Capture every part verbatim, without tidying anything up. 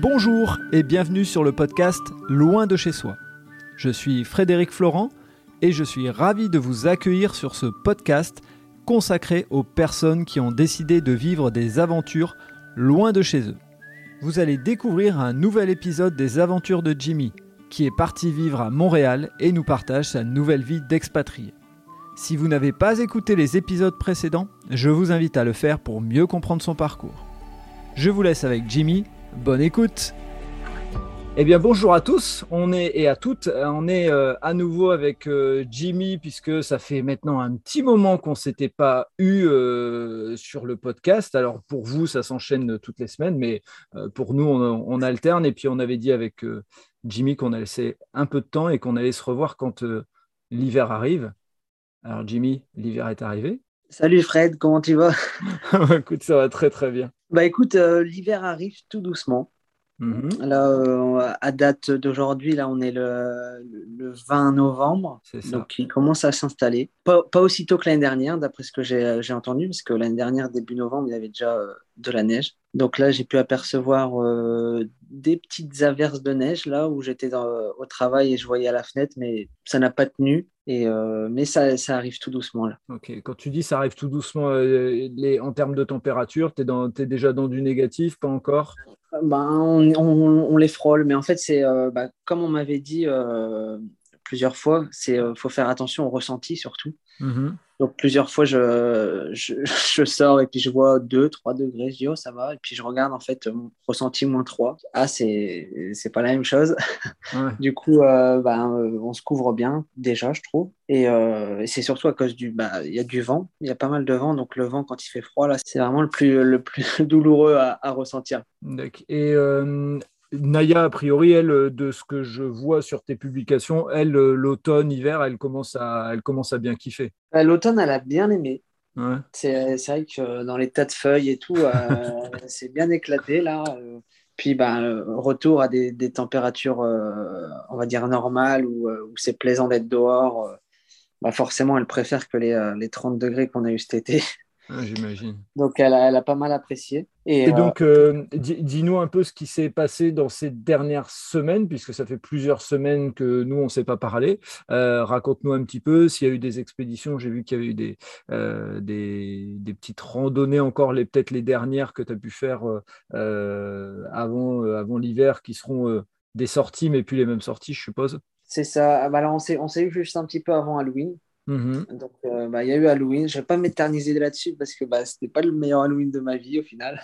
Bonjour et bienvenue sur le podcast Loin de chez soi. Je suis Frédéric Florent et je suis ravi de vous accueillir sur ce podcast consacré aux personnes qui ont décidé de vivre des aventures loin de chez eux. Vous allez découvrir un nouvel épisode des aventures de Jimmy, qui est parti vivre à Montréal et nous partage sa nouvelle vie d'expatrié. Si vous n'avez pas écouté les épisodes précédents, je vous invite à le faire pour mieux comprendre son parcours. Je vous laisse avec Jimmy, bonne écoute. Eh bien bonjour à tous, on est et à toutes, on est euh, à nouveau avec euh, Jimmy puisque ça fait maintenant un petit moment qu'on ne s'était pas eu euh, sur le podcast. Alors pour vous ça s'enchaîne toutes les semaines, mais euh, pour nous on, on alterne et puis on avait dit avec euh, Jimmy qu'on allait laisser un peu de temps et qu'on allait se revoir quand euh, l'hiver arrive. Alors Jimmy, l'hiver est arrivé. Salut Fred, comment tu vas? Écoute, ça va très très bien. Bah écoute, euh, l'hiver arrive tout doucement. Mmh. Là, euh, à date d'aujourd'hui, là, on est le, le vingt novembre, donc il commence à s'installer. Pas, pas aussi tôt que l'année dernière, d'après ce que j'ai, j'ai entendu, parce que l'année dernière, début novembre, il y avait déjà euh, de la neige. Donc là, j'ai pu apercevoir euh, des petites averses de neige, là où j'étais dans, au travail et je voyais à la fenêtre, mais ça n'a pas tenu. Et, euh, mais ça, ça arrive tout doucement là. Ok, quand tu dis ça arrive tout doucement, euh, les, en termes de température, tu es déjà dans du négatif, pas encore? Bah, on, on, on les frôle, mais en fait, c'est euh, bah, comme on m'avait dit euh, plusieurs fois, c'est euh, faut faire attention au ressenti surtout. Mm-hmm. Donc, plusieurs fois, je, je, je sors et puis je vois deux, trois degrés, je dis oh, ça va, et puis je regarde en fait mon ressenti moins trois. Ah, c'est, c'est pas la même chose. Ouais. Du coup, euh, bah, on se couvre bien déjà, je trouve. Et, euh, et c'est surtout à cause du. Bah, y a du vent, il y a pas mal de vent, donc le vent, quand il fait froid, là, c'est vraiment le plus, le plus douloureux à, à ressentir. D'accord. Et. Euh... Naya, a priori, elle, de ce que je vois sur tes publications, elle, l'automne, hiver, elle commence à, elle commence à bien kiffer. L'automne, elle a bien aimé. Ouais. C'est, c'est vrai que dans les tas de feuilles et tout, euh, c'est bien éclaté là. Puis, ben, retour à des, des températures, euh, on va dire, normales, où, où c'est plaisant d'être dehors. Ben, forcément, elle préfère que les, les trente degrés qu'on a eu cet été. Ah, j'imagine. Donc, elle a, elle a pas mal apprécié. Et, et donc, euh, d- dis-nous un peu ce qui s'est passé dans ces dernières semaines, puisque ça fait plusieurs semaines que nous, on ne s'est pas parlé. Euh, raconte-nous un petit peu s'il y a eu des expéditions. J'ai vu qu'il y avait eu des, euh, des, des petites randonnées encore, les, peut-être les dernières que tu as pu faire euh, avant, euh, avant l'hiver, qui seront euh, des sorties, mais plus les mêmes sorties, je suppose. C'est ça. Ah, bah alors, on s'est, on s'est eu juste un petit peu avant Halloween. Mmh. Donc, il euh, bah, y a eu Halloween. Je ne vais pas m'éterniser là-dessus parce que bah, ce n'était pas le meilleur Halloween de ma vie au final.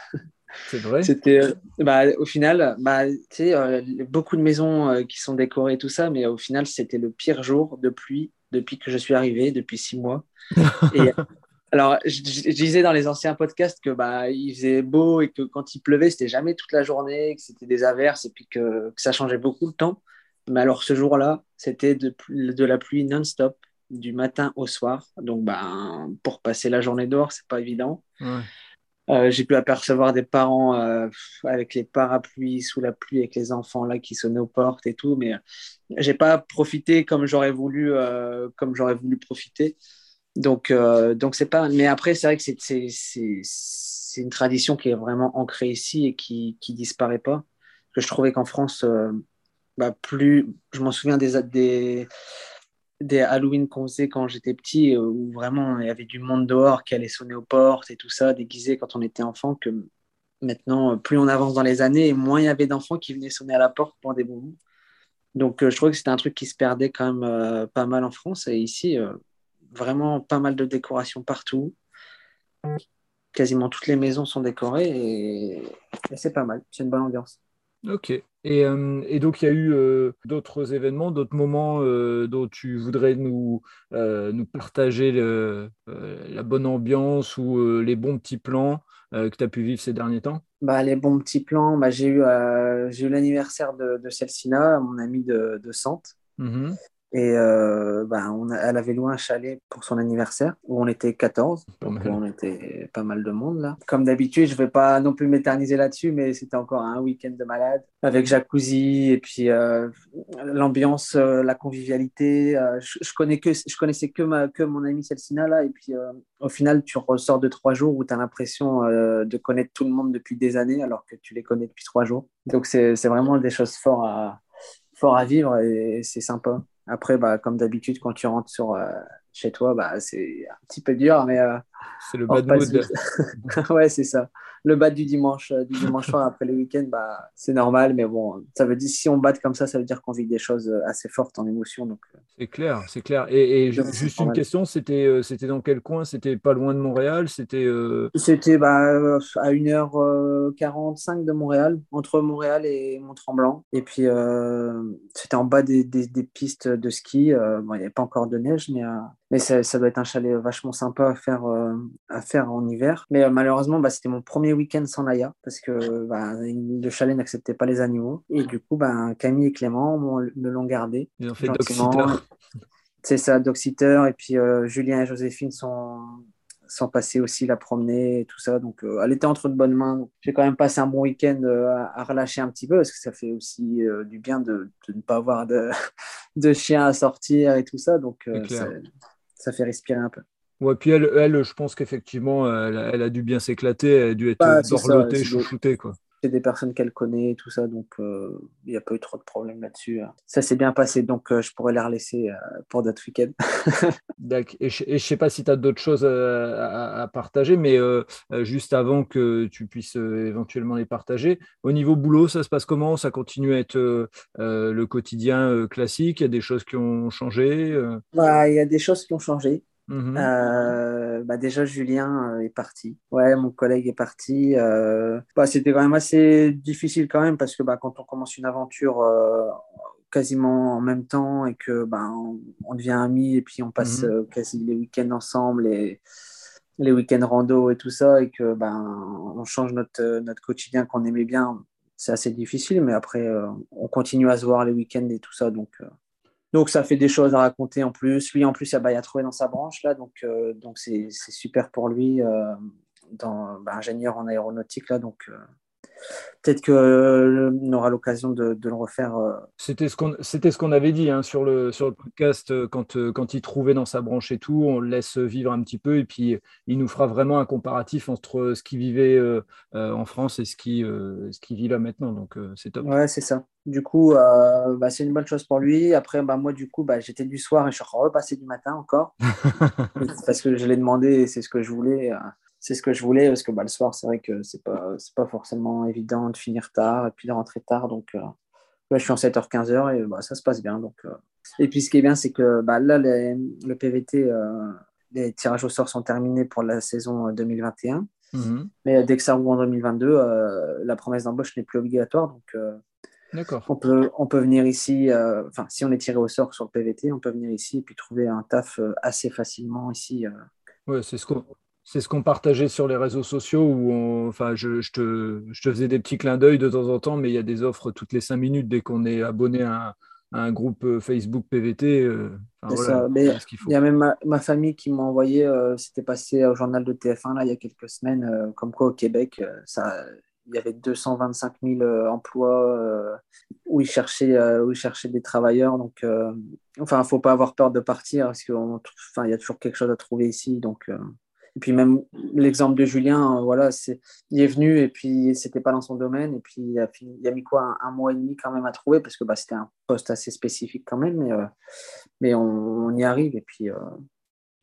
C'est vrai. C'était, euh, bah, au final, bah, tu sais, euh, beaucoup de maisons euh, qui sont décorées et tout ça, mais euh, au final, c'était le pire jour de pluie depuis que je suis arrivé, depuis six mois. Et, alors, je, je disais dans les anciens podcasts que bah, il faisait beau et que quand il pleuvait, c'était jamais toute la journée, que c'était des averses et puis que, que ça changeait beaucoup le temps. Mais alors, ce jour-là, c'était de, de la pluie non-stop, du matin au soir, donc ben, pour passer la journée dehors, c'est pas évident. Ouais. Euh, j'ai pu apercevoir des parents euh, avec les parapluies, sous la pluie, avec les enfants là qui sonnaient aux portes et tout, mais euh, j'ai pas profité comme j'aurais voulu, euh, comme j'aurais voulu profiter. Donc, euh, donc c'est pas. Mais après, c'est vrai que c'est, c'est, c'est, c'est une tradition qui est vraiment ancrée ici et qui, qui disparaît pas. Que je trouvais qu'en France, euh, bah, plus, je m'en souviens des des des Halloween qu'on faisait quand j'étais petit, où vraiment il y avait du monde dehors qui allait sonner aux portes et tout ça, déguisé quand on était enfant, que maintenant, plus on avance dans les années, moins il y avait d'enfants qui venaient sonner à la porte pour des bonbons. Donc je trouvais que c'était un truc qui se perdait quand même euh, pas mal en France, et ici, euh, vraiment pas mal de décorations partout. Quasiment toutes les maisons sont décorées, et, et c'est pas mal, c'est une bonne ambiance. Ok. Et, euh, et donc, il y a eu euh, d'autres événements, d'autres moments euh, dont tu voudrais nous, euh, nous partager le, euh, la bonne ambiance ou euh, les bons petits plans euh, que tu as pu vivre ces derniers temps? Bah, les bons petits plans, bah, j'ai eu, euh, j'ai eu l'anniversaire de, de Celsina, mon amie de, de Sante. Mm-hmm. Et euh, bah, on a, elle avait loué un chalet pour son anniversaire où on était quatorze, donc on était pas mal de monde là. Comme d'habitude, je vais pas non plus m'éterniser là-dessus, mais c'était encore un week-end de malade avec jacuzzi et puis euh, l'ambiance, euh, la convivialité. Euh, je, je, connais que, je connaissais que, ma, que mon amie Celsina là, et puis euh, au final, tu ressors de trois jours où tu as l'impression euh, de connaître tout le monde depuis des années alors que tu les connais depuis trois jours. Donc c'est, c'est vraiment des choses fortes à, fort à vivre et c'est sympa. Après, bah, comme d'habitude, quand tu rentres sur, euh, chez toi, bah, c'est un petit peu dur, mais... Euh, c'est le bad mood. Du... ouais, c'est ça. Le bad du dimanche, euh, du dimanche soir après le week-end, bah, c'est normal, mais bon, ça veut dire, si on bat comme ça, ça veut dire qu'on vit des choses assez fortes en émotion. Donc, euh... C'est clair, c'est clair. Et, et donc, juste une question, c'était, euh, c'était dans quel coin ? C'était pas loin de Montréal ? C'était, euh... c'était bah, euh, à une heure quarante-cinq de Montréal, entre Montréal et Mont-Tremblant. Et puis, euh, c'était en bas des, des, des pistes de ski. Euh, bon, il n'y avait pas encore de neige, mais... Euh... Mais ça, ça doit être un chalet vachement sympa à faire, euh, à faire en hiver. Mais euh, malheureusement, bah, c'était mon premier week-end sans Naya parce que bah, le chalet n'acceptait pas les animaux. Et du coup, bah, Camille et Clément me l'ont gardé. Ils ont fait dog-sitter. C'est ça, dog-sitter. Et puis euh, Julien et Joséphine sont, sont passés aussi la promener et tout ça. Donc euh, elle était entre de bonnes mains. J'ai quand même passé un bon week-end euh, à relâcher un petit peu parce que ça fait aussi euh, du bien de, de ne pas avoir de, de chien à sortir et tout ça. Donc euh, ça fait respirer un peu. Ouais, puis elle, elle je pense qu'effectivement, elle, elle a dû bien s'éclater, elle a dû être bah, dorlotée, chouchoutée. Quoi. C'est des personnes qu'elle connaît et tout ça, donc il euh, n'y a pas eu trop de problèmes là-dessus. Hein. Ça s'est bien passé, donc euh, je pourrais la relaisser euh, pour d'autres week-ends. D'accord. Et je ne sais pas si tu as d'autres choses à, à, à partager, mais euh, juste avant que tu puisses euh, éventuellement les partager, au niveau boulot, ça se passe comment ? Ça continue à être euh, euh, le quotidien euh, classique ? Il y a des choses qui ont changé euh... bah, y a des choses qui ont changé. Mmh. Euh, bah déjà Julien est parti, ouais mon collègue est parti, euh, bah, c'était quand même assez difficile quand même parce que bah, quand on commence une aventure euh, quasiment en même temps et que bah, on, on devient amis et puis on passe mmh. euh, quasi les week-ends ensemble et les week-ends rando et tout ça et que bah, on change notre, notre quotidien qu'on aimait bien, c'est assez difficile mais après euh, on continue à se voir les week-ends et tout ça donc euh, Donc, ça fait des choses à raconter en plus. Lui, en plus, il a trouvé dans sa branche, là. Donc, euh, donc c'est, c'est super pour lui, euh, dans, bah, ingénieur en aéronautique, là. Donc, euh, peut-être qu'on euh, aura l'occasion de, de le refaire. Euh. C'était, ce qu'on, c'était ce qu'on avait dit hein, sur, le, sur le podcast. Quand, euh, quand il trouvait dans sa branche et tout, on le laisse vivre un petit peu. Et puis, il nous fera vraiment un comparatif entre ce qu'il vivait euh, euh, en France et ce qu'il, euh, ce qu'il vit là maintenant. Donc, euh, c'est top. Ouais, c'est ça. Du coup, euh, bah, c'est une bonne chose pour lui. Après, bah, moi, du coup, bah, j'étais du soir et je suis repassé du matin encore. Parce que je l'ai demandé et c'est ce que je voulais. C'est ce que je voulais parce que bah, le soir, c'est vrai que c'est pas, c'est pas forcément évident de finir tard et puis de rentrer tard. Donc euh, là, je suis en sept heures quinze heures et bah, ça se passe bien. Donc, euh... Et puis, ce qui est bien, c'est que bah, là, les, le P V T, euh, les tirages au sort sont terminés pour la saison deux mille vingt et un. Mm-hmm. Mais dès que ça roule en deux mille vingt-deux, euh, la promesse d'embauche n'est plus obligatoire. Donc... Euh... D'accord. On peut, on peut venir ici, enfin, euh, si on est tiré au sort sur le P V T, on peut venir ici et puis trouver un taf euh, assez facilement ici. Euh. Oui, c'est ce qu'on, c'est ce qu'on partageait sur les réseaux sociaux où enfin, je, je, te, je te faisais des petits clins d'œil de temps en temps, mais il y a des offres toutes les cinq minutes dès qu'on est abonné à, à un groupe Facebook P V T. Euh, c'est voilà, ça, mais il y a même ma, ma famille qui m'a envoyé, euh, c'était passé au journal de T F un là, il y a quelques semaines, euh, comme quoi au Québec, euh, ça... Il y avait deux cent vingt-cinq mille euh, emplois euh, où, ils cherchaient, euh, où ils cherchaient des travailleurs. Donc, euh, enfin, il ne faut pas avoir peur de partir parce qu'il y a toujours quelque chose à trouver ici. Donc, euh... Et puis même l'exemple de Julien, euh, voilà, c'est... il est venu et puis ce n'était pas dans son domaine. Et puis il a, fini... il a mis quoi un, un mois et demi quand même à trouver parce que bah, c'était un poste assez spécifique quand même. Mais, euh... mais on, on y arrive et puis, euh...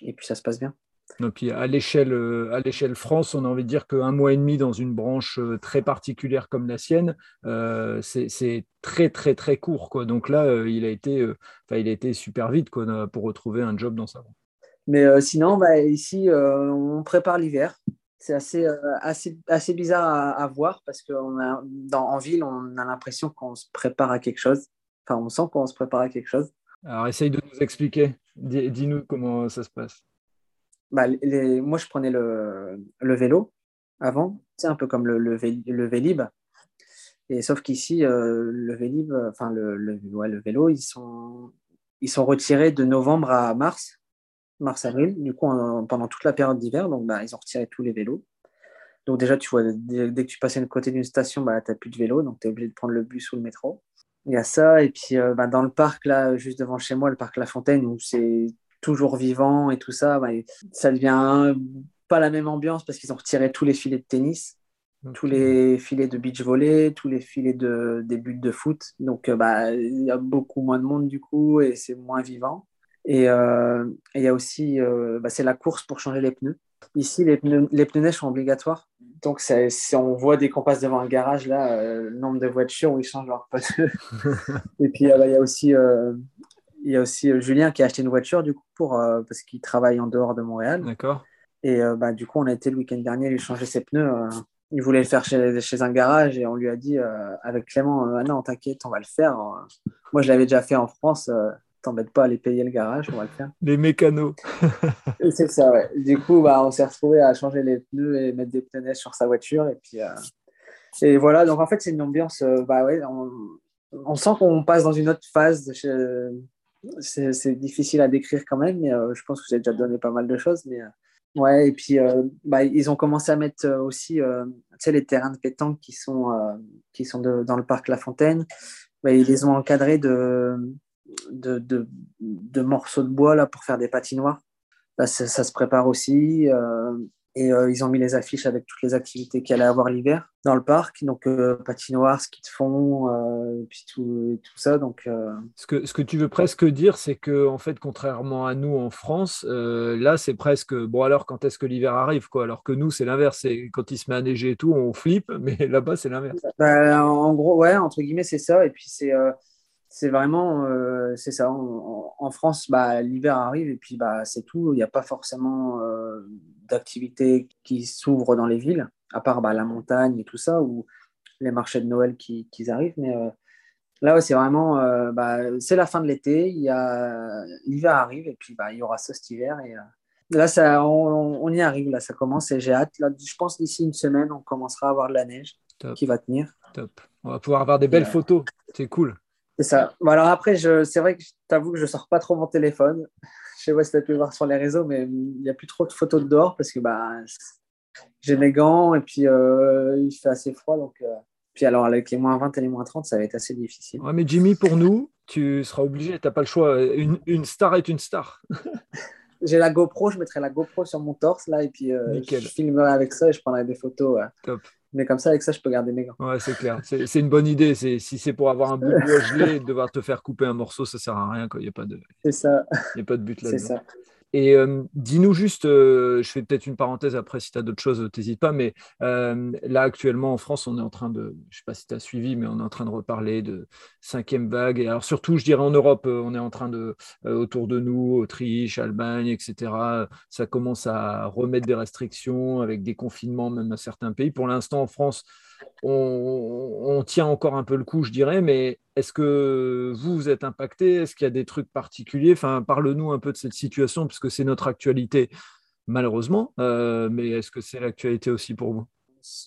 et puis ça se passe bien. Et puis à l'échelle, à l'échelle France, on a envie de dire qu'un mois et demi dans une branche très particulière comme la sienne, euh, c'est, c'est très, très, très court. Quoi. Donc là, euh, il, a été, euh, il a été super vite quoi, pour retrouver un job dans sa branche. Mais euh, sinon, bah, ici, euh, on prépare l'hiver. C'est assez, euh, assez, assez bizarre à, à voir parce qu'en ville, on a l'impression qu'on se prépare à quelque chose. Enfin, on sent qu'on se prépare à quelque chose. Alors, essaye de nous expliquer. Dis, dis-nous comment ça se passe. Bah, les, moi, je prenais le, le vélo avant, c'est un peu comme le, le, vé, le Vélib. Et sauf qu'ici, euh, le Vélib, enfin le, le, ouais, le vélo, ils sont ils sont retirés de novembre à mars, mars-avril, du coup, en, pendant toute la période d'hiver, donc bah, ils ont retiré tous les vélos. Donc déjà, tu vois, dès, dès que tu passes à côté d'une station, bah, tu n'as plus de vélo, donc tu es obligé de prendre le bus ou le métro. Il y a ça, et puis euh, bah, dans le parc, là, juste devant chez moi, le parc La Fontaine, où c'est toujours vivant et tout ça, bah, ça devient un, pas la même ambiance parce qu'ils ont retiré tous les filets de tennis, okay. tous les filets de beach volley, tous les filets de, des buts de foot. Donc euh, bah, il y a beaucoup moins de monde du coup, et c'est moins vivant. Et il euh, y a aussi, euh, bah, c'est la course pour changer les pneus. Ici, les pneus, les pneus neige sont obligatoires. Donc, c'est, c'est, on voit dès qu'on passe devant un garage, là, euh, le nombre de voitures où ils changent leurs pneus. Et puis, il euh, bah, y a aussi, euh, y a aussi euh, Julien qui a acheté une voiture, du coup, pour, euh, parce qu'il travaille en dehors de Montréal. D'accord. Et euh, bah, du coup, on a été le week-end dernier lui changer ses pneus. Euh, il voulait le faire chez, chez un garage et on lui a dit, euh, avec Clément, euh, ah non, t'inquiète, on va le faire. Moi, je l'avais déjà fait en France. Euh, t'embête pas à aller payer le garage, on va le faire. Les mécanos. C'est ça, ouais. Du coup, bah, on s'est retrouvés à changer les pneus et mettre des pneus neige sur sa voiture. Et puis, euh... et voilà. Donc, en fait, c'est une ambiance, euh, bah ouais, on... on sent qu'on passe dans une autre phase. De chez... c'est, c'est difficile à décrire quand même, mais euh, je pense que j'ai déjà donné pas mal de choses. Mais, euh... ouais, et puis, euh, bah, ils ont commencé à mettre euh, aussi, euh, tu sais, les terrains de pétanque qui sont, euh, qui sont de... dans le parc La Fontaine. Bah, ils les ont encadrés de... De, de, de morceaux de bois là, pour faire des patinoires. Là, ça, ça se prépare aussi. Euh, et euh, ils ont mis les affiches avec toutes les activités qu'il allait avoir l'hiver dans le parc. Donc, euh, patinoires, ski de fond, euh, et puis tout, tout ça. Donc, euh... ce, que, ce que tu veux presque dire, c'est que, en fait, contrairement à nous en France, euh, là, c'est presque bon, alors quand est-ce que l'hiver arrive quoi? Alors que nous, c'est l'inverse. C'est, quand il se met à neiger et tout, on flippe, mais là-bas, c'est l'inverse. Bah, en gros, ouais, entre guillemets, c'est ça. Et puis, c'est. Euh... C'est vraiment, euh, c'est ça. En, en France, bah, l'hiver arrive et puis bah, c'est tout. Il n'y a pas forcément euh, d'activités qui s'ouvrent dans les villes, à part bah, la montagne et tout ça, ou les marchés de Noël qui, qui arrivent. Mais euh, là, ouais, c'est vraiment, euh, bah, c'est la fin de l'été. Il y a, l'hiver arrive et puis bah, il y aura ça cet hiver. Et euh, là, ça, on, on y arrive. Là, ça commence et j'ai hâte. Là, je pense d'ici une semaine, on commencera à avoir de la neige. Top. Qui va tenir. Top. On va pouvoir avoir des belles et, photos. Euh... C'est cool. C'est ça. Bon, alors après, je... c'est vrai que je t'avoue que je ne sors pas trop mon téléphone. Je sais pas si tu as pu le voir sur les réseaux, mais il n'y a plus trop de photos de dehors parce que bah, j'ai mes gants et puis euh, il fait assez froid. Donc, euh... Puis alors, avec les moins vingt et les moins trente, ça va être assez difficile. Ouais, mais Jimmy, pour nous, tu seras obligé, tu n'as pas le choix. Une, une star est une star. J'ai la GoPro, je mettrai la GoPro sur mon torse là et puis euh, je filmerai avec ça et je prendrai des photos. Ouais. Top. Mais comme ça, avec ça, je peux garder mes gants. Ouais, c'est clair. C'est, c'est une bonne idée. C'est, si c'est pour avoir un bout de bois gelé et devoir te faire couper un morceau, ça ne sert à rien. Il n'y a pas de... C'est ça. Il n'y a pas de but là-dedans. C'est ça. Et euh, dis-nous juste, euh, je fais peut-être une parenthèse après, si tu as d'autres choses, t'hésite pas, mais euh, là, actuellement, en France, on est en train de, je ne sais pas si tu as suivi, mais on est en train de reparler de cinquième vague. Et alors, surtout, je dirais en Europe, on est en train de, euh, autour de nous, Autriche, Allemagne, et cetera, ça commence à remettre des restrictions avec des confinements, même à certains pays. Pour l'instant, en France, on, on tient encore un peu le coup, je dirais, mais est-ce que vous, vous êtes impacté? Est-ce qu'il y a des trucs particuliers? Enfin, parle-nous un peu de cette situation, puisque c'est notre actualité, malheureusement, euh, mais est-ce que c'est l'actualité aussi pour vous?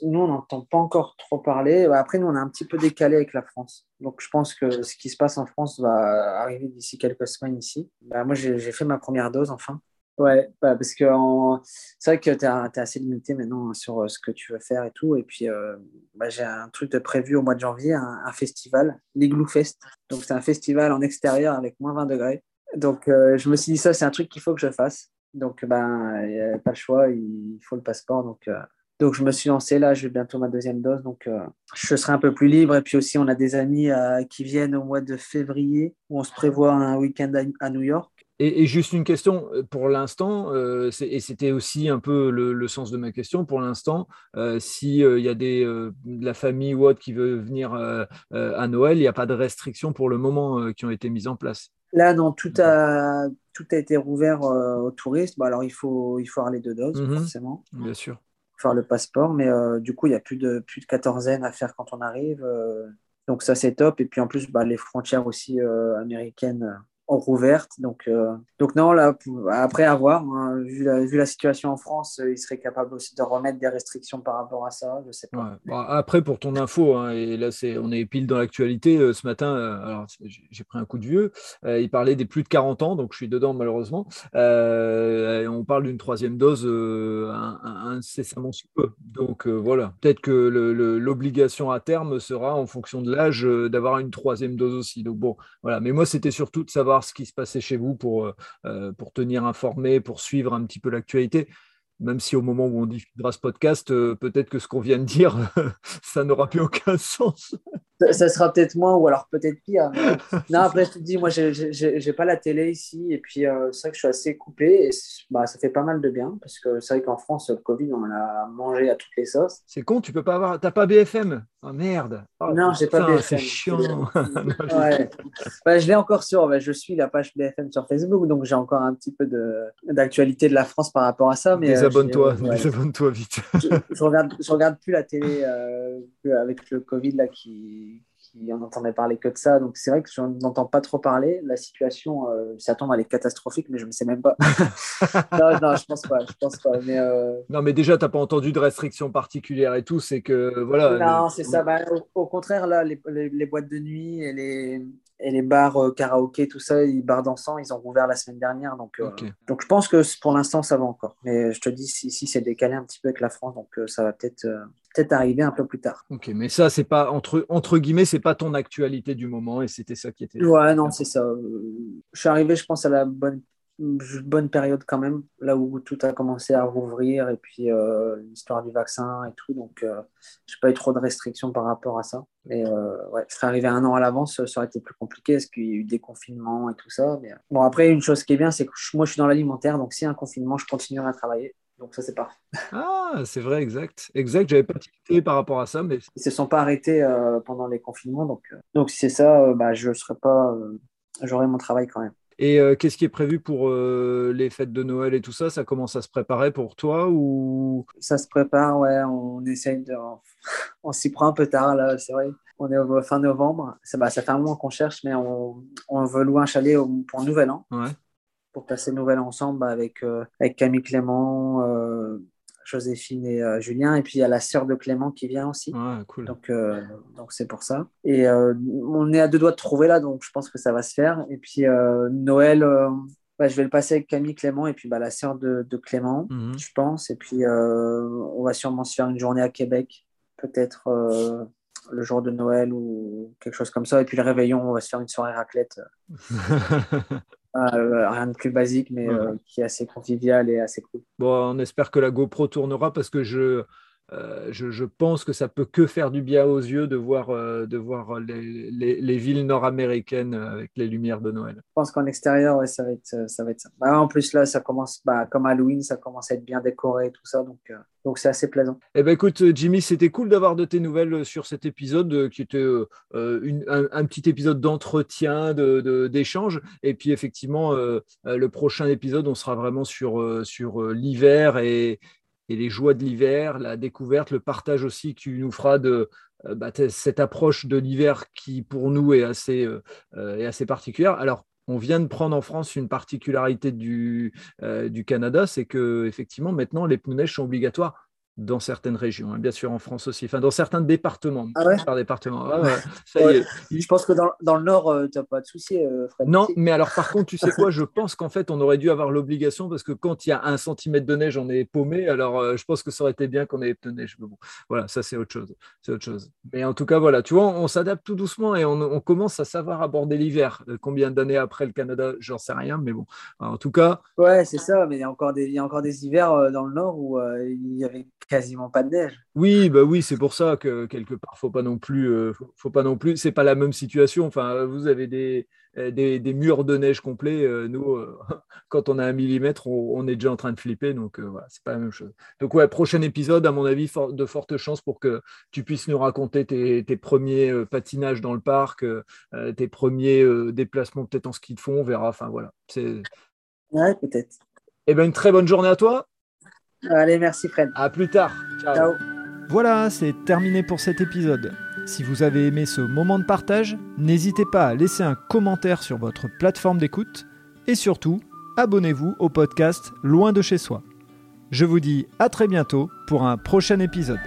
Nous, on n'entend pas encore trop parler. Après, nous, on est un petit peu décalé avec la France. Donc, je pense que ce qui se passe en France va arriver d'ici quelques semaines ici. Bah, moi, j'ai, j'ai fait ma première dose, enfin. Ouais, bah parce que en... c'est vrai que tu es assez limité maintenant sur ce que tu veux faire et tout. Et puis, euh, bah, j'ai un truc de prévu au mois de janvier, un, un festival, l'Igloo Fest. Donc, c'est un festival en extérieur avec moins vingt degrés. Donc, euh, je me suis dit ça, c'est un truc qu'il faut que je fasse. Donc, ben, bah, pas le choix, il faut le passeport. Donc, euh... donc, je me suis lancé là, j'ai bientôt ma deuxième dose. Donc, euh, je serai un peu plus libre. Et puis aussi, on a des amis euh, qui viennent au mois de février où on se prévoit un week-end à, à New York. Et, et juste une question, pour l'instant, euh, c'est, et c'était aussi un peu le, le sens de ma question, pour l'instant, euh, s'il euh, y a des, euh, de la famille ou autre qui veut venir euh, euh, à Noël, il n'y a pas de restrictions pour le moment euh, qui ont été mises en place. Là, non, tout a, tout a été rouvert euh, aux touristes. Bon, alors, il faut, il faut avoir les deux doses, mmh, forcément. Bien sûr. Il faut avoir le passeport, mais euh, du coup, il n'y a plus de, plus de quatorzaine à faire quand on arrive. Euh, donc, ça, c'est top. Et puis, en plus, bah, les frontières aussi euh, américaines... rouverte. Donc, euh, donc non, là, après avoir, hein, vu, la, vu la situation en France, euh, il serait capable aussi de remettre des restrictions par rapport à ça, je ne sais pas. Ouais. Bon, après, pour ton info, hein, et là, c'est, on est pile dans l'actualité, euh, ce matin, euh, alors, j'ai pris un coup de vieux, euh, il parlait des plus de quarante ans, donc je suis dedans malheureusement, euh, on parle d'une troisième dose euh, incessamment sous peu. Donc euh, voilà, peut-être que le, le, l'obligation à terme sera en fonction de l'âge euh, d'avoir une troisième dose aussi. Donc bon, voilà, mais moi, c'était surtout de savoir ce qui se passait chez vous pour, euh, pour tenir informé, pour suivre un petit peu l'actualité, même si au moment où on diffusera ce podcast, euh, peut-être que ce qu'on vient de dire, ça n'aura plus aucun sens. Ça, ça sera peut-être moins ou alors peut-être pire. Non, après, je te dis, moi, j'ai, j'ai, j'ai pas la télé ici et puis euh, c'est vrai que je suis assez coupé et bah, ça fait pas mal de bien parce que c'est vrai qu'en France, le Covid, on l'a mangé à toutes les sauces. C'est con, tu peux pas avoir... T'as pas B F M ? Oh merde. Oh, non, putain, j'ai pas B F M. C'est chiant. non, ouais. bah, je l'ai encore sur... Bah, je suis la page B F M sur Facebook, donc j'ai encore un petit peu de, d'actualité de la France par rapport à ça. Mais, désabonne-toi, euh, ouais. désabonne-toi vite. je, je, regarde, je regarde plus la télé euh, avec le Covid là qui... qui en entendait parler que de ça, donc c'est vrai que je n'entends pas trop parler. La situation, euh, ça tombe, elle est catastrophique, mais je ne sais même pas. non, non, je pense pas, je pense pas. Mais euh... non, mais déjà, t'as pas entendu de restrictions particulières et tout, c'est que voilà. Non, le... c'est ça. Bah, au, au contraire, là, les, les, les boîtes de nuit et les et les bars euh, karaoké, tout ça, les bars dansants, ils ont rouvert la semaine dernière, donc euh, okay. donc je pense que pour l'instant, ça va encore. Mais je te dis, si, si c'est décalé un petit peu avec la France, donc euh, ça va peut-être. Euh... peut-être arriver un peu plus tard. Ok, mais ça, c'est pas, entre, entre guillemets, c'est pas ton actualité du moment et c'était ça qui était... Ouais, non, c'est ça. Je suis arrivé, je pense, à la bonne, bonne période quand même, là où tout a commencé à rouvrir et puis euh, l'histoire du vaccin et tout, donc euh, j'ai pas eu trop de restrictions par rapport à ça. Mais euh, ouais, je serais arrivé un an à l'avance, ça aurait été plus compliqué parce qu'il y a eu des confinements et tout ça. Mais... Bon, après, une chose qui est bien, c'est que moi, je suis dans l'alimentaire, donc s'il y a un confinement, je continuerai à travailler. Donc ça, c'est parfait. Ah, c'est vrai, exact. Exact, j'avais pas tilté par rapport à ça. Mais... Ils ne se sont pas arrêtés euh, pendant les confinements. Donc, euh, donc si c'est ça, euh, bah, je serai pas, euh, j'aurai mon travail quand même. Et euh, qu'est-ce qui est prévu pour euh, les fêtes de Noël et tout ça ? Ça commence à se préparer pour toi ou... Ça se prépare, ouais. On essaye de... on s'y prend un peu tard, là, c'est vrai. On est au fin novembre. Ça, bah, ça fait un moment qu'on cherche, mais on, on veut louer un chalet pour le Nouvel An. Ouais. Pour passer le nouvel ensemble avec, euh, avec Camille, Clément, euh, Joséphine et euh, Julien. Et puis, il y a la sœur de Clément qui vient aussi. Ah, cool. Donc, euh, donc c'est pour ça. Et euh, on est à deux doigts de trouver là, donc je pense que ça va se faire. Et puis, euh, Noël, euh, bah, je vais le passer avec Camille, Clément et puis bah, la sœur de, de Clément, mm-hmm. je pense. Et puis, euh, on va sûrement se faire une journée à Québec, peut-être... Euh... le jour de Noël ou quelque chose comme ça. Et puis le réveillon, on va se faire une soirée raclette. euh, rien de plus basique, mais ouais. euh, qui est assez convivial et assez cool. Bon, on espère que la GoPro tournera parce que je... Euh, je, je pense que ça peut que faire du bien aux yeux de voir, euh, de voir les, les, les villes nord-américaines avec les lumières de Noël. Je pense qu'en extérieur, ouais, ça va être ça. Va être ça. Bah, en plus, là, ça commence, bah, comme Halloween, ça commence à être bien décoré et tout ça, donc, euh, donc c'est assez plaisant. Eh ben, écoute, Jimmy, c'était cool d'avoir de tes nouvelles sur cet épisode euh, qui était euh, une, un, un petit épisode d'entretien, de, de, d'échange. Et puis, effectivement, euh, le prochain épisode, on sera vraiment sur, euh, sur euh, l'hiver et et les joies de l'hiver, la découverte, le partage aussi que tu nous feras de euh, bah, cette approche de l'hiver qui, pour nous, est assez, euh, est assez particulière. Alors, on vient de prendre en France une particularité du, euh, du Canada, c'est qu'effectivement, maintenant, les pneus neige sont obligatoires dans certaines régions, hein, bien sûr en France aussi, enfin dans certains départements. Ah ouais par département. Ah ouais, ça ouais. Y est. Je pense que dans, dans le Nord, euh, tu n'as pas de souci, euh, Fred. Non, mais alors par contre, tu sais quoi, je pense qu'en fait, on aurait dû avoir l'obligation parce que quand il y a un centimètre de neige, on est paumé, alors euh, je pense que ça aurait été bien qu'on ait de neige. Mais bon, voilà, ça c'est autre chose. C'est autre chose. Mais en tout cas, voilà, tu vois, on, on s'adapte tout doucement et on, on commence à savoir aborder l'hiver. Euh, combien d'années après le Canada, j'en sais rien, mais bon, alors, en tout cas. Ouais, c'est ça, mais il y a encore des, il y a encore des hivers euh, dans le Nord où euh, il y avait quasiment pas de neige. Oui, bah oui, c'est pour ça que quelque part, faut pas non plus, euh, faut, faut pas non plus. C'est pas la même situation. Enfin, vous avez des des, des murs de neige complets. Euh, nous, euh, quand on a un millimètre, on, on est déjà en train de flipper. Donc euh, voilà, c'est pas la même chose. Donc ouais, prochain épisode, à mon avis, for- de fortes chances pour que tu puisses nous raconter tes, tes premiers euh, patinages dans le parc, euh, tes premiers euh, déplacements peut-être en ski de fond. On verra. Enfin voilà. C'est... Ouais, peut-être. Eh ben, une très bonne journée à toi. Allez, merci Fred. À plus tard. Ciao. Ciao. Voilà, c'est terminé pour cet épisode. Si vous avez aimé ce moment de partage, n'hésitez pas à laisser un commentaire sur votre plateforme d'écoute et surtout, abonnez-vous au podcast Loin de chez soi. Je vous dis à très bientôt pour un prochain épisode.